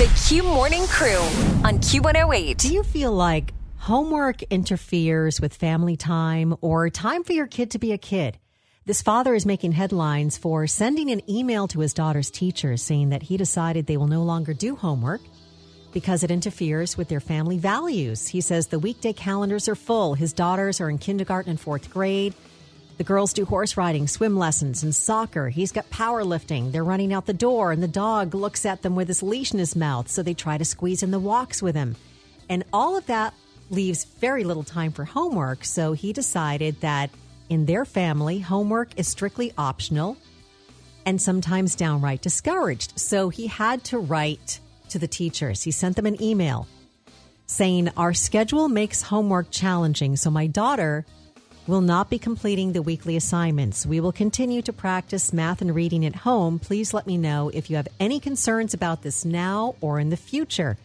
The Q Morning Crew on Q108. Do you feel like homework interferes with family time or time for your kid to be a kid? This father is making headlines for sending an email to his daughter's teacher saying that he decided they will no longer do homework because it interferes with their family values. He says the weekday calendars are full. His daughters are in kindergarten and fourth grade. The girls do horse riding, swim lessons, and soccer. He's got powerlifting. They're running out the door, and the dog looks at them with his leash in his mouth, so they try to squeeze in the walks with him. And all of that leaves very little time for homework, so he decided that in their family, homework is strictly optional and sometimes downright discouraged. So he had to write to the teachers. He sent them an email saying, "Our schedule makes homework challenging, so my daughter will not be completing the weekly assignments. We will continue to practice math and reading at home. Please let me know if you have any concerns about this now or in the future."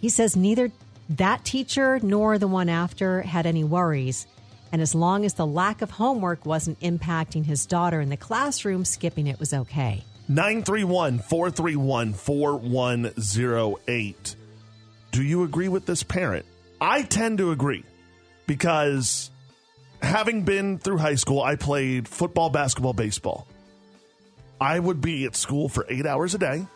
He says neither that teacher nor the one after had any worries. And as long as the lack of homework wasn't impacting his daughter in the classroom, skipping it was okay. 931-431-4108. Do you agree with this parent? I tend to agree because having been through high school, I played football, basketball, baseball. I would be at school for 8 hours a day,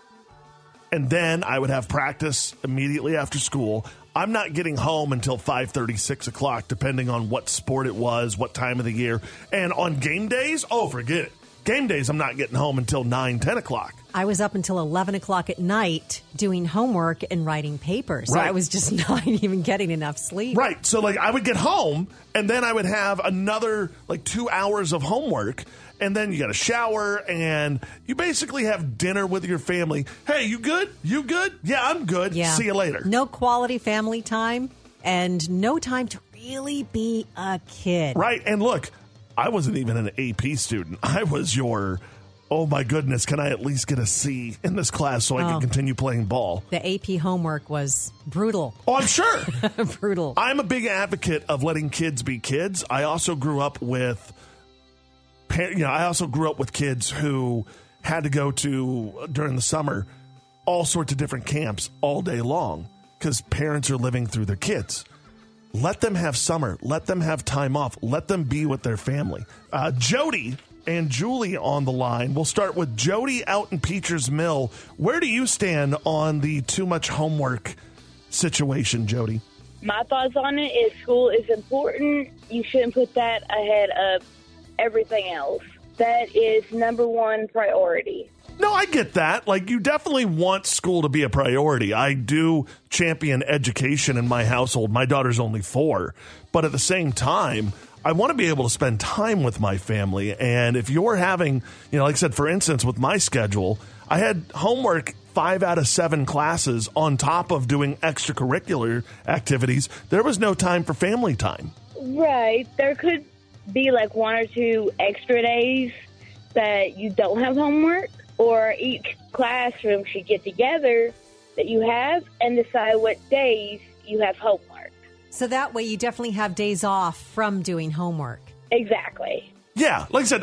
and then I would have practice immediately after school. I'm not getting home until 5:30, 6 o'clock, depending on what sport it was, what time of the year. And on game days, oh, forget it. Game days, I'm not getting home until 9, 10 o'clock. I was up until 11 o'clock at night doing homework and writing papers. So right. I was just not even getting enough sleep. Right. So, I would get home, and then I would have another, 2 hours of homework. And then you got a shower, and you basically have dinner with your family. Hey, you good? You good? Yeah, I'm good. Yeah. See you later. No quality family time and no time to really be a kid. Right. And look, I wasn't even an AP student. I was your, oh my goodness, can I at least get a C in this class so I can continue playing ball? The AP homework was brutal. Oh, I'm sure. Brutal. I'm a big advocate of letting kids be kids. I also grew up with, kids who had to go to, during the summer, all sorts of different camps all day long because parents are living through their kids. Let them have summer. Let them have time off. Let them be with their family. Jody and Julie on the line. We'll start with Jody out in Peachers Mill. Where do you stand on the too much homework situation, Jody? My thoughts on it is school is important. You shouldn't put that ahead of everything else. That is number one priority. No, I get that. You definitely want school to be a priority. I do champion education in my household. My daughter's only 4. But at the same time, I want to be able to spend time with my family. And if you're having, like I said, for instance, with my schedule, I had homework 5 out of 7 classes on top of doing extracurricular activities. There was no time for family time. Right. There could be 1 or 2 extra days that you don't have homework. Or each classroom should get together that you have and decide what days you have homework. So that way you definitely have days off from doing homework. Exactly. Yeah. Like I said,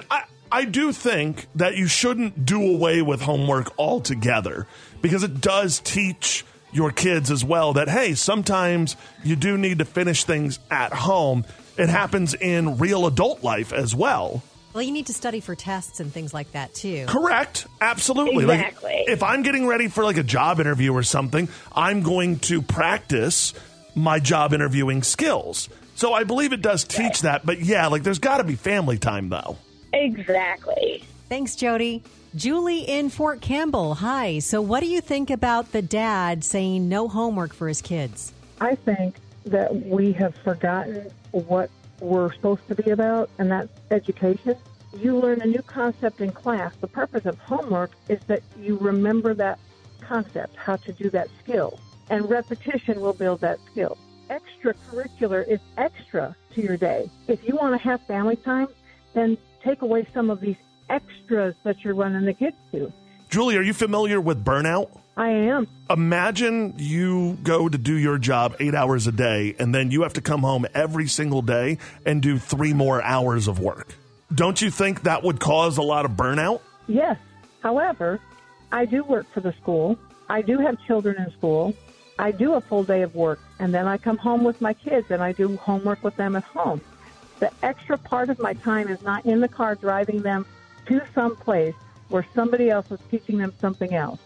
I do think that you shouldn't do away with homework altogether because it does teach your kids as well that, hey, sometimes you do need to finish things at home. It happens in real adult life as well. Well, you need to study for tests and things like that, too. Correct. Absolutely. Exactly. If I'm getting ready for a job interview or something, I'm going to practice my job interviewing skills. So I believe it does teach that. But yeah, there's got to be family time, though. Exactly. Thanks, Jody. Julie in Fort Campbell. Hi. So what do you think about the dad saying no homework for his kids? I think that we have forgotten what we're supposed to be about, and that's education. You learn a new concept in class. The purpose of homework is that you remember that concept, how to do that skill, and repetition will build that skill. Extracurricular is extra to your day. If you want to have family time, then take away some of these extras that you're running the kids to. Julie, are you familiar with burnout? I am. Imagine you go to do your job 8 hours a day, and then you have to come home every single day and do 3 more hours of work. Don't you think that would cause a lot of burnout? Yes. However, I do work for the school. I do have children in school. I do a full day of work, and then I come home with my kids, and I do homework with them at home. The extra part of my time is not in the car driving them to some place where somebody else is teaching them something else.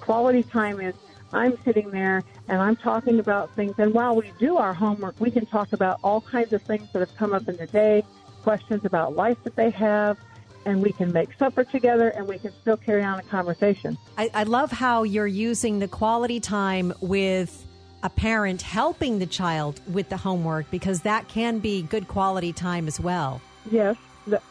Quality time is I'm sitting there, and I'm talking about things. And while we do our homework, we can talk about all kinds of things that have come up in the day, questions about life that they have, and we can make supper together, and we can still carry on a conversation. I love how you're using the quality time with a parent helping the child with the homework, because that can be good quality time as well. Yes,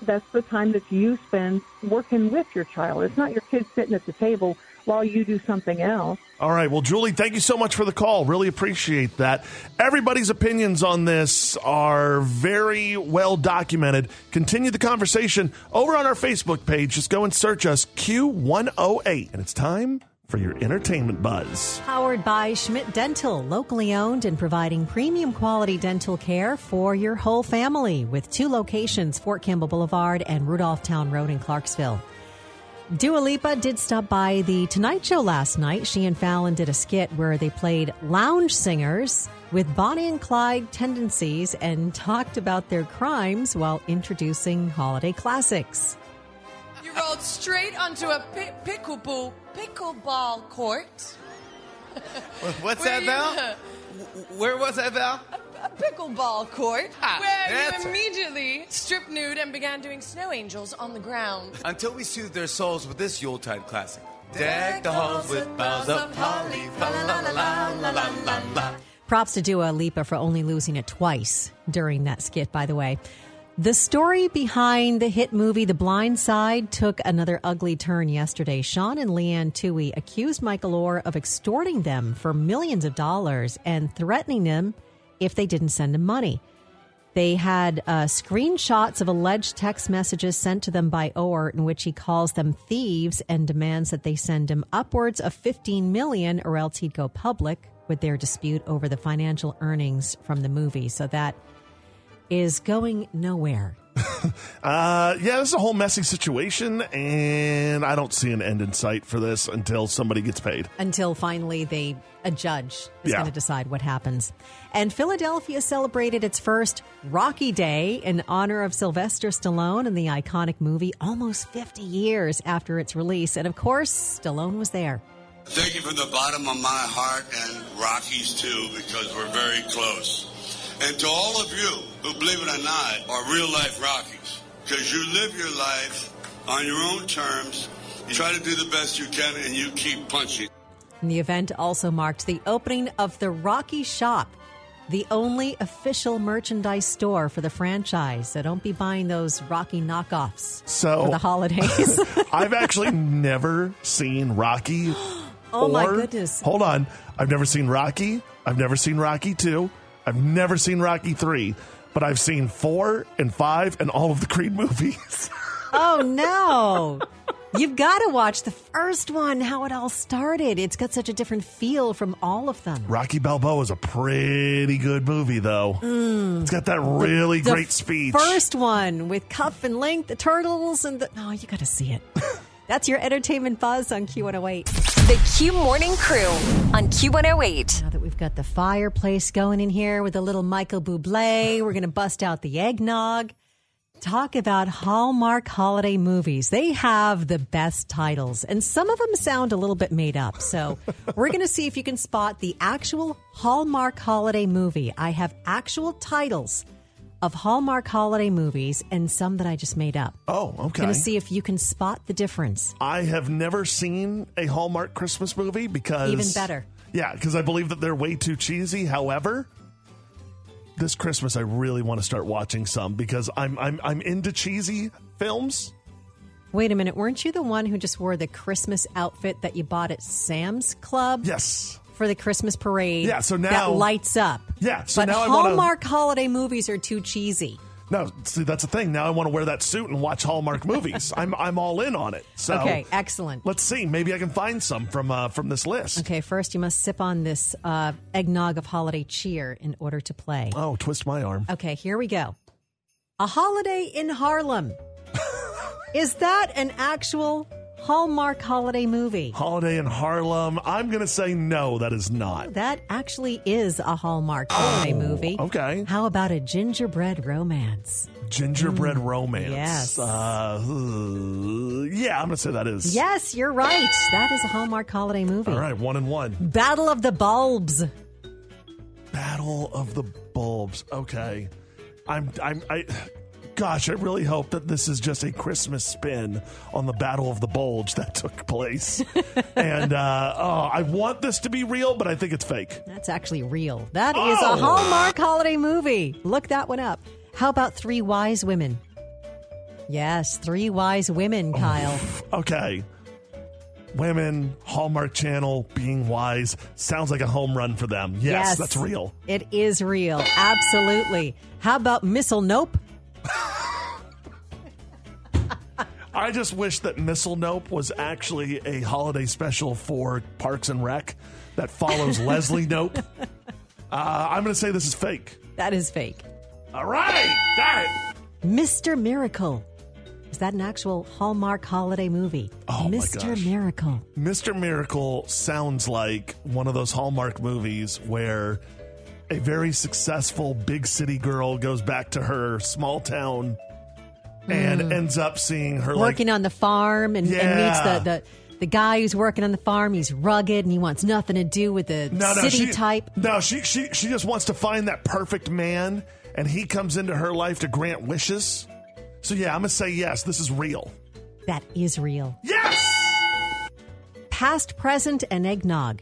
that's the time that you spend working with your child. It's not your kid sitting at the table while you do something else. All right. Well, Julie, thank you so much for the call. Really appreciate that. Everybody's opinions on this are very well documented. Continue the conversation over on our Facebook page. Just go and search us, Q108. And it's time for your entertainment buzz. Powered by Schmidt Dental, locally owned and providing premium quality dental care for your whole family with two locations, Fort Campbell Boulevard and Rudolph Town Road in Clarksville. Dua Lipa did stop by The Tonight Show last night. She and Fallon did a skit where they played lounge singers with Bonnie and Clyde tendencies and talked about their crimes while introducing holiday classics. You rolled straight onto a pickleball court. What's that, Val? Where was that, Val? A pickleball court where you immediately stripped nude and began doing snow angels on the ground. Until we soothe their souls with this Yuletide classic. Deck the halls with boughs of holly, la la la la la la la. Props to Dua Lipa for only losing it twice during that skit, by the way. The story behind the hit movie The Blind Side took another ugly turn yesterday. Sean and Leanne Tuohy accused Michael Orr of extorting them for millions of dollars and threatening them if they didn't send him money. They had screenshots of alleged text messages sent to them by Orr in which he calls them thieves and demands that they send him upwards of $15 million or else he'd go public with their dispute over the financial earnings from the movie. So that is going nowhere. Yeah, this is a whole messy situation, and I don't see an end in sight for this until somebody gets paid. Until finally a judge is going to decide what happens. And Philadelphia celebrated its first Rocky Day in honor of Sylvester Stallone and the iconic movie almost 50 years after its release. And, of course, Stallone was there. Thank you from the bottom of my heart, and Rocky's too, because we're very close. And to all of you who, believe it or not, are real-life Rockies, because you live your life on your own terms, you try to do the best you can, and you keep punching. And the event also marked the opening of the Rocky Shop, the only official merchandise store for the franchise. So don't be buying those Rocky knockoffs for the holidays. I've actually never seen Rocky. My goodness. Hold on. I've never seen Rocky. I've never seen Rocky 2. I've never seen Rocky 3, but I've seen 4 and 5 and all of the Creed movies. Oh, no. You've got to watch the first one, how it all started. It's got such a different feel from all of them. Rocky Balboa is a pretty good movie, though. It's got that really great speech. First one with Cuff and Link, the turtles, and oh, you got to see it. That's your entertainment buzz on Q108. The Q Morning Crew on Q108. Now that we've got the fireplace going in here with a little Michael Bublé, we're going to bust out the eggnog. Talk about Hallmark holiday movies. They have the best titles, and some of them sound a little bit made up. So we're going to see if you can spot the actual Hallmark holiday movie. I have actual titles of Hallmark holiday movies and some that I just made up. Oh, okay. I'm going to see if you can spot the difference. I have never seen a Hallmark Christmas movie because... Even better. Yeah, because I believe that they're way too cheesy. However, this Christmas I really want to start watching some because I'm into cheesy films. Wait a minute. Weren't you the one who just wore the Christmas outfit that you bought at Sam's Club? Yes. For the Christmas parade, yeah, so now, that lights up. Yeah, so but now Hallmark holiday movies are too cheesy. No, see, that's the thing. Now I want to wear that suit and watch Hallmark movies. I'm all in on it. So, okay, excellent. Let's see. Maybe I can find some from this list. Okay, first you must sip on this eggnog of holiday cheer in order to play. Oh, twist my arm. Okay, here we go. A Holiday in Harlem. Is that an actual Hallmark holiday movie. Holiday in Harlem. I'm going to say no, that is not. That actually is a Hallmark holiday movie. Okay. How about a gingerbread romance? Gingerbread romance. Yes. Yeah, I'm going to say that is. Yes, you're right. That is a Hallmark holiday movie. All right, 1-1. Battle of the Bulbs. Battle of the Bulbs. Okay. Gosh, I really hope that this is just a Christmas spin on the Battle of the Bulge that took place. And I want this to be real, but I think it's fake. That's actually real. That is a Hallmark holiday movie. Look that one up. How about Three Wise Women? Yes, Three Wise Women, Kyle. Okay. Women, Hallmark Channel, being wise. Sounds like a home run for them. Yes, that's real. It is real. Absolutely. How about Missile Nope? I just wish that Missile Nope was actually a holiday special for Parks and Rec that follows Leslie Knope. I'm going to say this is fake. That is fake. All right. Darn. Mr. Miracle. Is that an actual Hallmark holiday movie? Oh, Mr. Miracle. Mr. Miracle sounds like one of those Hallmark movies where a very successful big city girl goes back to her small town and ends up seeing her working on the farm and meets the guy who's working on the farm. He's rugged and he wants nothing to do with the city type. No, she just wants to find that perfect man, and he comes into her life to grant wishes. So yeah, I'm gonna say yes. This is real. That is real. Yes. Past, Present, and Eggnog.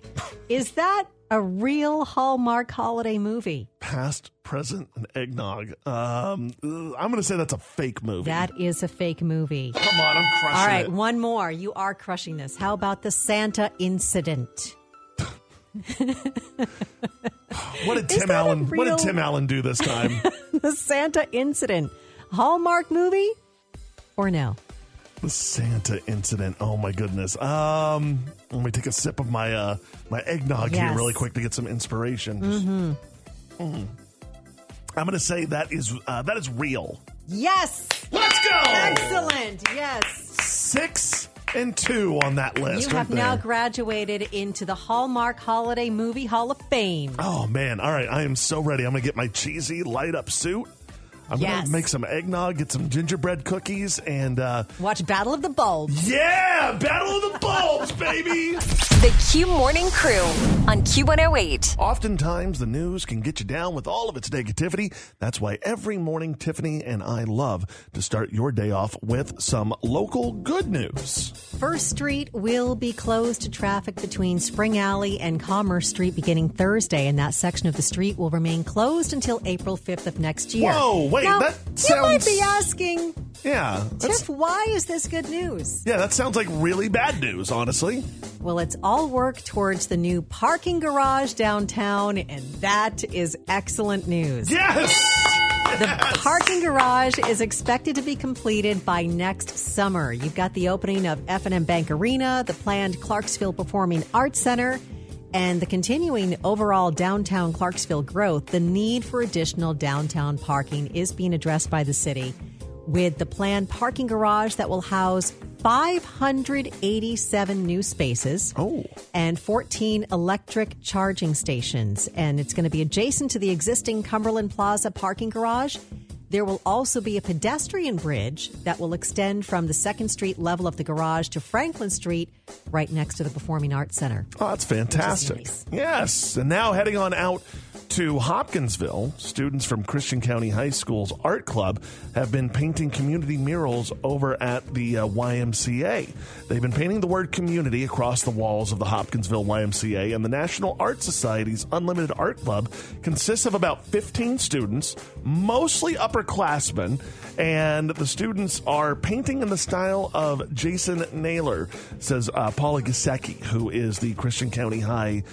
Is that a real Hallmark holiday movie? Past, Present, and Eggnog. I'm going to say that's a fake movie. That is a fake movie. Come on, I'm crushing it. All right, one more. You are crushing this. How about the Santa Incident? What did Tim Allen do this time? The Santa Incident. Hallmark movie or no? The Santa Incident. Oh, my goodness. Let me take a sip of my my eggnog here really quick to get some inspiration. I'm going to say that is real. Yes. Let's go. Excellent. Yes. 6 and 2 on that list. You have now graduated into the Hallmark Holiday Movie Hall of Fame. Oh, man. All right. I am so ready. I'm going to get my cheesy light-up suit. I'm going to make some eggnog, get some gingerbread cookies, and watch Battle of the Bulbs. Yeah, Battle of the Bulbs, baby! The Q Morning Crew on Q108. Oftentimes, the news can get you down with all of its negativity. That's why every morning, Tiffany and I love to start your day off with some local good news. First Street will be closed to traffic between Spring Alley and Commerce Street beginning Thursday, and that section of the street will remain closed until April 5th of next year. Whoa! Wait, now, you might be asking, Tiff, why is this good news? Yeah, that sounds like really bad news, honestly. Well, it's all work towards the new parking garage downtown, and that is excellent news. Yes! The parking garage is expected to be completed by next summer. You've got the opening of F&M Bank Arena, the planned Clarksville Performing Arts Center, and the continuing overall downtown Clarksville growth. The need for additional downtown parking is being addressed by the city with the planned parking garage that will house 587 new spaces and 14 electric charging stations. And it's going to be adjacent to the existing Cumberland Plaza parking garage. There will also be a pedestrian bridge that will extend from the 2nd Street level of the garage to Franklin Street, right next to the Performing Arts Center. Oh, that's fantastic. Nice. Yes. And now heading on out to Hopkinsville, students from Christian County High School's Art Club have been painting community murals over at the YMCA. They've been painting the word community across the walls of the Hopkinsville YMCA, and the National Art Society's Unlimited Art Club consists of about 15 students, mostly upperclassmen, and the students are painting in the style of Jason Naylor, says Paula Gisecki, who is the Christian County High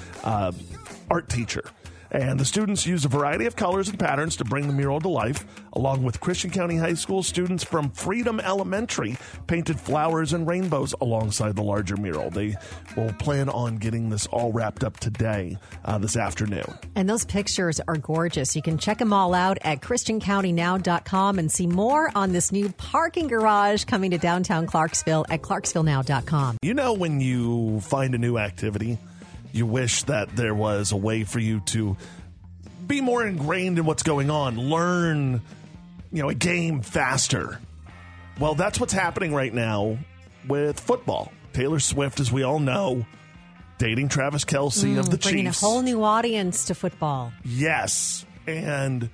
art teacher. And the students used a variety of colors and patterns to bring the mural to life. Along with Christian County High School, students from Freedom Elementary painted flowers and rainbows alongside the larger mural. They will plan on getting this all wrapped up today, this afternoon. And those pictures are gorgeous. You can check them all out at ChristianCountyNow.com and see more on this new parking garage coming to downtown Clarksville at ClarksvilleNow.com. You know, when you find a new activity, you wish that there was a way for you to be more ingrained in what's going on, learn, a game faster. Well, that's what's happening right now with football. Taylor Swift, as we all know, dating Travis Kelce of the Chiefs. Bringing a whole new audience to football. Yes. And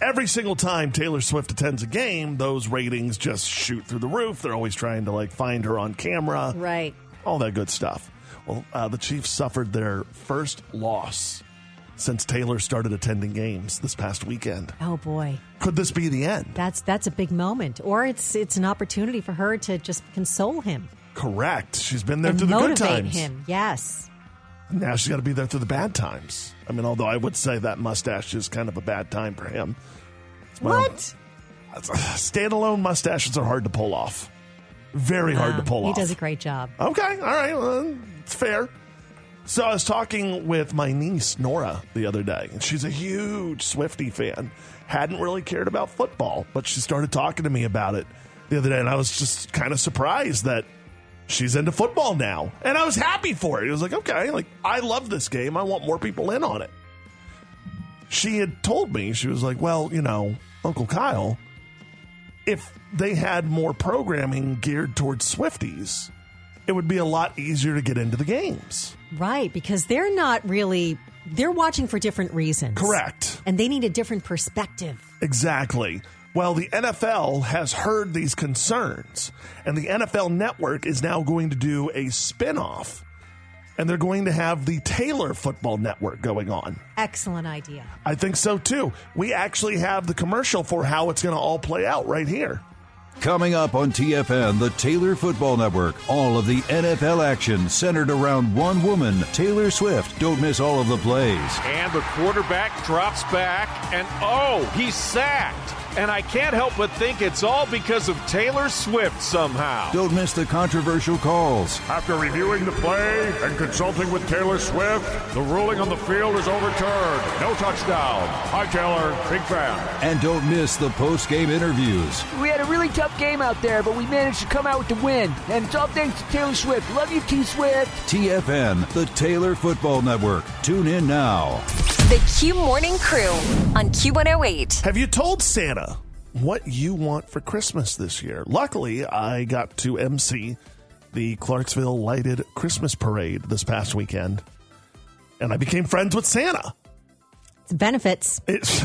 every single time Taylor Swift attends a game, those ratings just shoot through the roof. They're always trying to, find her on camera. Right. All that good stuff. Well, the Chiefs suffered their first loss since Taylor started attending games this past weekend. Oh, boy. Could this be the end? That's a big moment. Or it's an opportunity for her to just console him. Correct. She's been there through the good times. And motivate him, yes. Now she's got to be there through the bad times. I mean, although I would say that mustache is kind of a bad time for him. Well, what? Standalone mustaches are hard to pull off. Very hard to pull off. He does a great job. Okay. All right. Well, it's fair. So I was talking with my niece, Nora, the other day, and she's a huge Swiftie fan. Hadn't really cared about football, but she started talking to me about it the other day, and I was just kind of surprised that she's into football now. And I was happy for it. It was okay, I love this game. I want more people in on it. She had told me, she was well, Uncle Kyle, if they had more programming geared towards Swifties, it would be a lot easier to get into the games. Right, because they're not really, they're watching for different reasons. Correct. And they need a different perspective. Exactly. Well, the NFL has heard these concerns, and the NFL Network is now going to do a spinoff, and they're going to have the Taylor Football Network going on. Excellent idea. I think so, too. We actually have the commercial for how it's going to all play out right here. Coming up on TFN, the Taylor Football Network. All of the NFL action centered around one woman, Taylor Swift. Don't miss all of the plays. And the quarterback drops back, and he's sacked. And I can't help but think it's all because of Taylor Swift somehow. Don't miss the controversial calls. After reviewing the play and consulting with Taylor Swift, the ruling on the field is overturned. No touchdown. Hi, Taylor. Big fan. And don't miss the post-game interviews. We had a really tough game out there, but we managed to come out with the win. And it's all thanks to Taylor Swift. Love you, T-Swift. TFN, the Taylor Football Network. Tune in now. The Q Morning Crew on Q108. Have you told Santa what you want for Christmas this year? Luckily, I got to MC the Clarksville Lighted Christmas Parade this past weekend, and I became friends with Santa. It's benefits.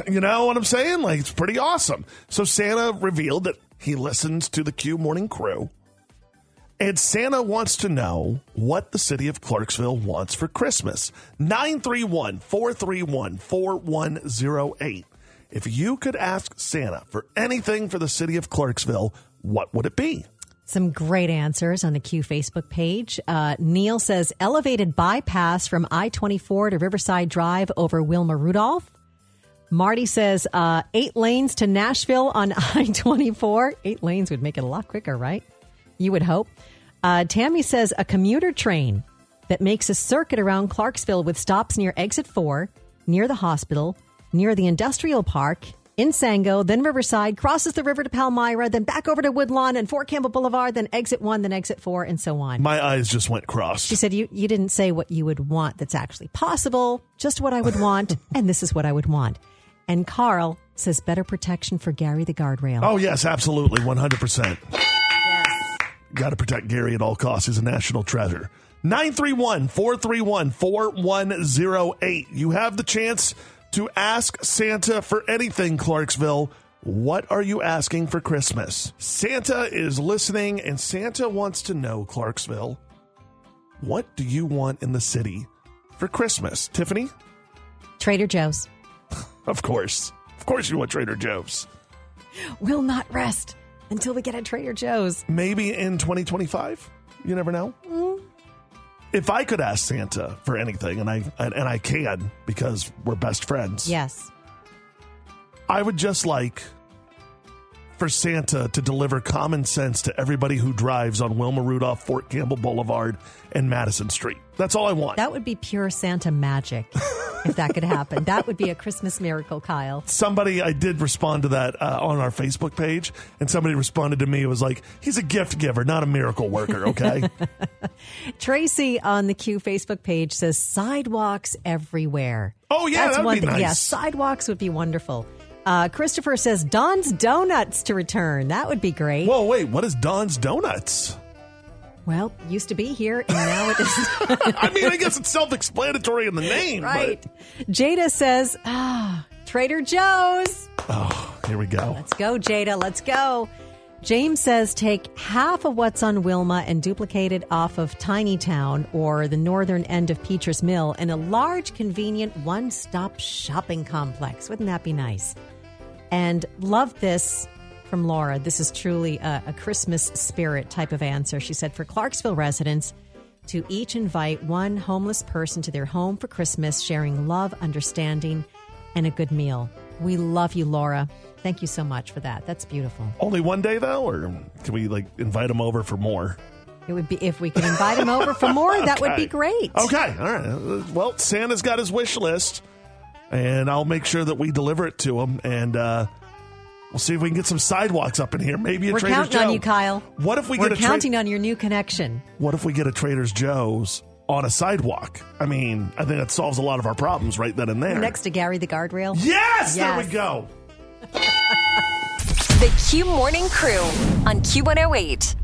You know what I'm saying? It's pretty awesome. So Santa revealed that he listens to the Q Morning Crew, and Santa wants to know what the city of Clarksville wants for Christmas. 931-431-4108. If you could ask Santa for anything for the city of Clarksville, what would it be? Some great answers on the Q Facebook page. Neil says, elevated bypass from I-24 to Riverside Drive over Wilma Rudolph. Marty says, 8 lanes to Nashville on I-24. 8 lanes would make it a lot quicker, right? You would hope. Tammy says a commuter train that makes a circuit around Clarksville with stops near Exit 4, near the hospital, near the industrial park, in Sango, then Riverside, crosses the river to Palmyra, then back over to Woodlawn and Fort Campbell Boulevard, then Exit 1, then Exit 4, and so on. My eyes just went cross. She said, you didn't say what you would want that's actually possible, just what I would want, and this is what I would want. And Carl says better protection for Gary the guardrail. Oh, yes, absolutely, 100%. Got to protect Gary at all costs. He's a national treasure. 931-431-4108. You have the chance to ask Santa for anything, Clarksville. What are you asking for Christmas? Santa is listening, and Santa wants to know, Clarksville, what do you want in the city for Christmas? Tiffany? Trader Joe's. Of course. Of course you want Trader Joe's. Will not rest until we get a Trader Joe's. Maybe in 2025. You never know. Mm. If I could ask Santa for anything, and I can because we're best friends. Yes. I would just like for Santa to deliver common sense to everybody who drives on Wilma Rudolph, Fort Campbell Boulevard, and Madison Street. That's all I want. That would be pure Santa magic if that could happen. That would be a Christmas miracle, Kyle. Somebody, I did respond to that on our Facebook page, and somebody responded to me. It was like, he's a gift giver, not a miracle worker, okay? Tracy on the Q Facebook page says, sidewalks everywhere. Oh, yeah, that would be nice. Yeah, sidewalks would be wonderful. Christopher says Don's Donuts to return. That would be great. Whoa, wait, what is Don's Donuts? Well, used to be here, and now it is. I mean, I guess it's self-explanatory in the name. Right. But... Jada says, Trader Joe's. Oh, here we go. Let's go, Jada. Let's go. James says, take half of what's on Wilma and duplicate it off of Tiny Town or the northern end of Peacher's Mill in a large, convenient, one-stop shopping complex. Wouldn't that be nice? And love this from Laura. This is truly a Christmas spirit type of answer. She said, for Clarksville residents to each invite one homeless person to their home for Christmas, sharing love, understanding, and a good meal. We love you, Laura. Thank you so much for that. That's beautiful. Only one day, though? Or can we, invite them over for more? It would be if we could invite them over for more, okay. That would be great. Okay. All right. Well, Santa's got his wish list, and I'll make sure that we deliver it to him. And we'll see if we can get some sidewalks up in here. Maybe a Trader Joe's. We're counting on you, Kyle. What if we're counting on your new connection. What if we get a Trader Joe's on a sidewalk? I mean, I think that solves a lot of our problems right then and there. Next to Gary the guardrail. Yes! There we go. The Q Morning Crew on Q108.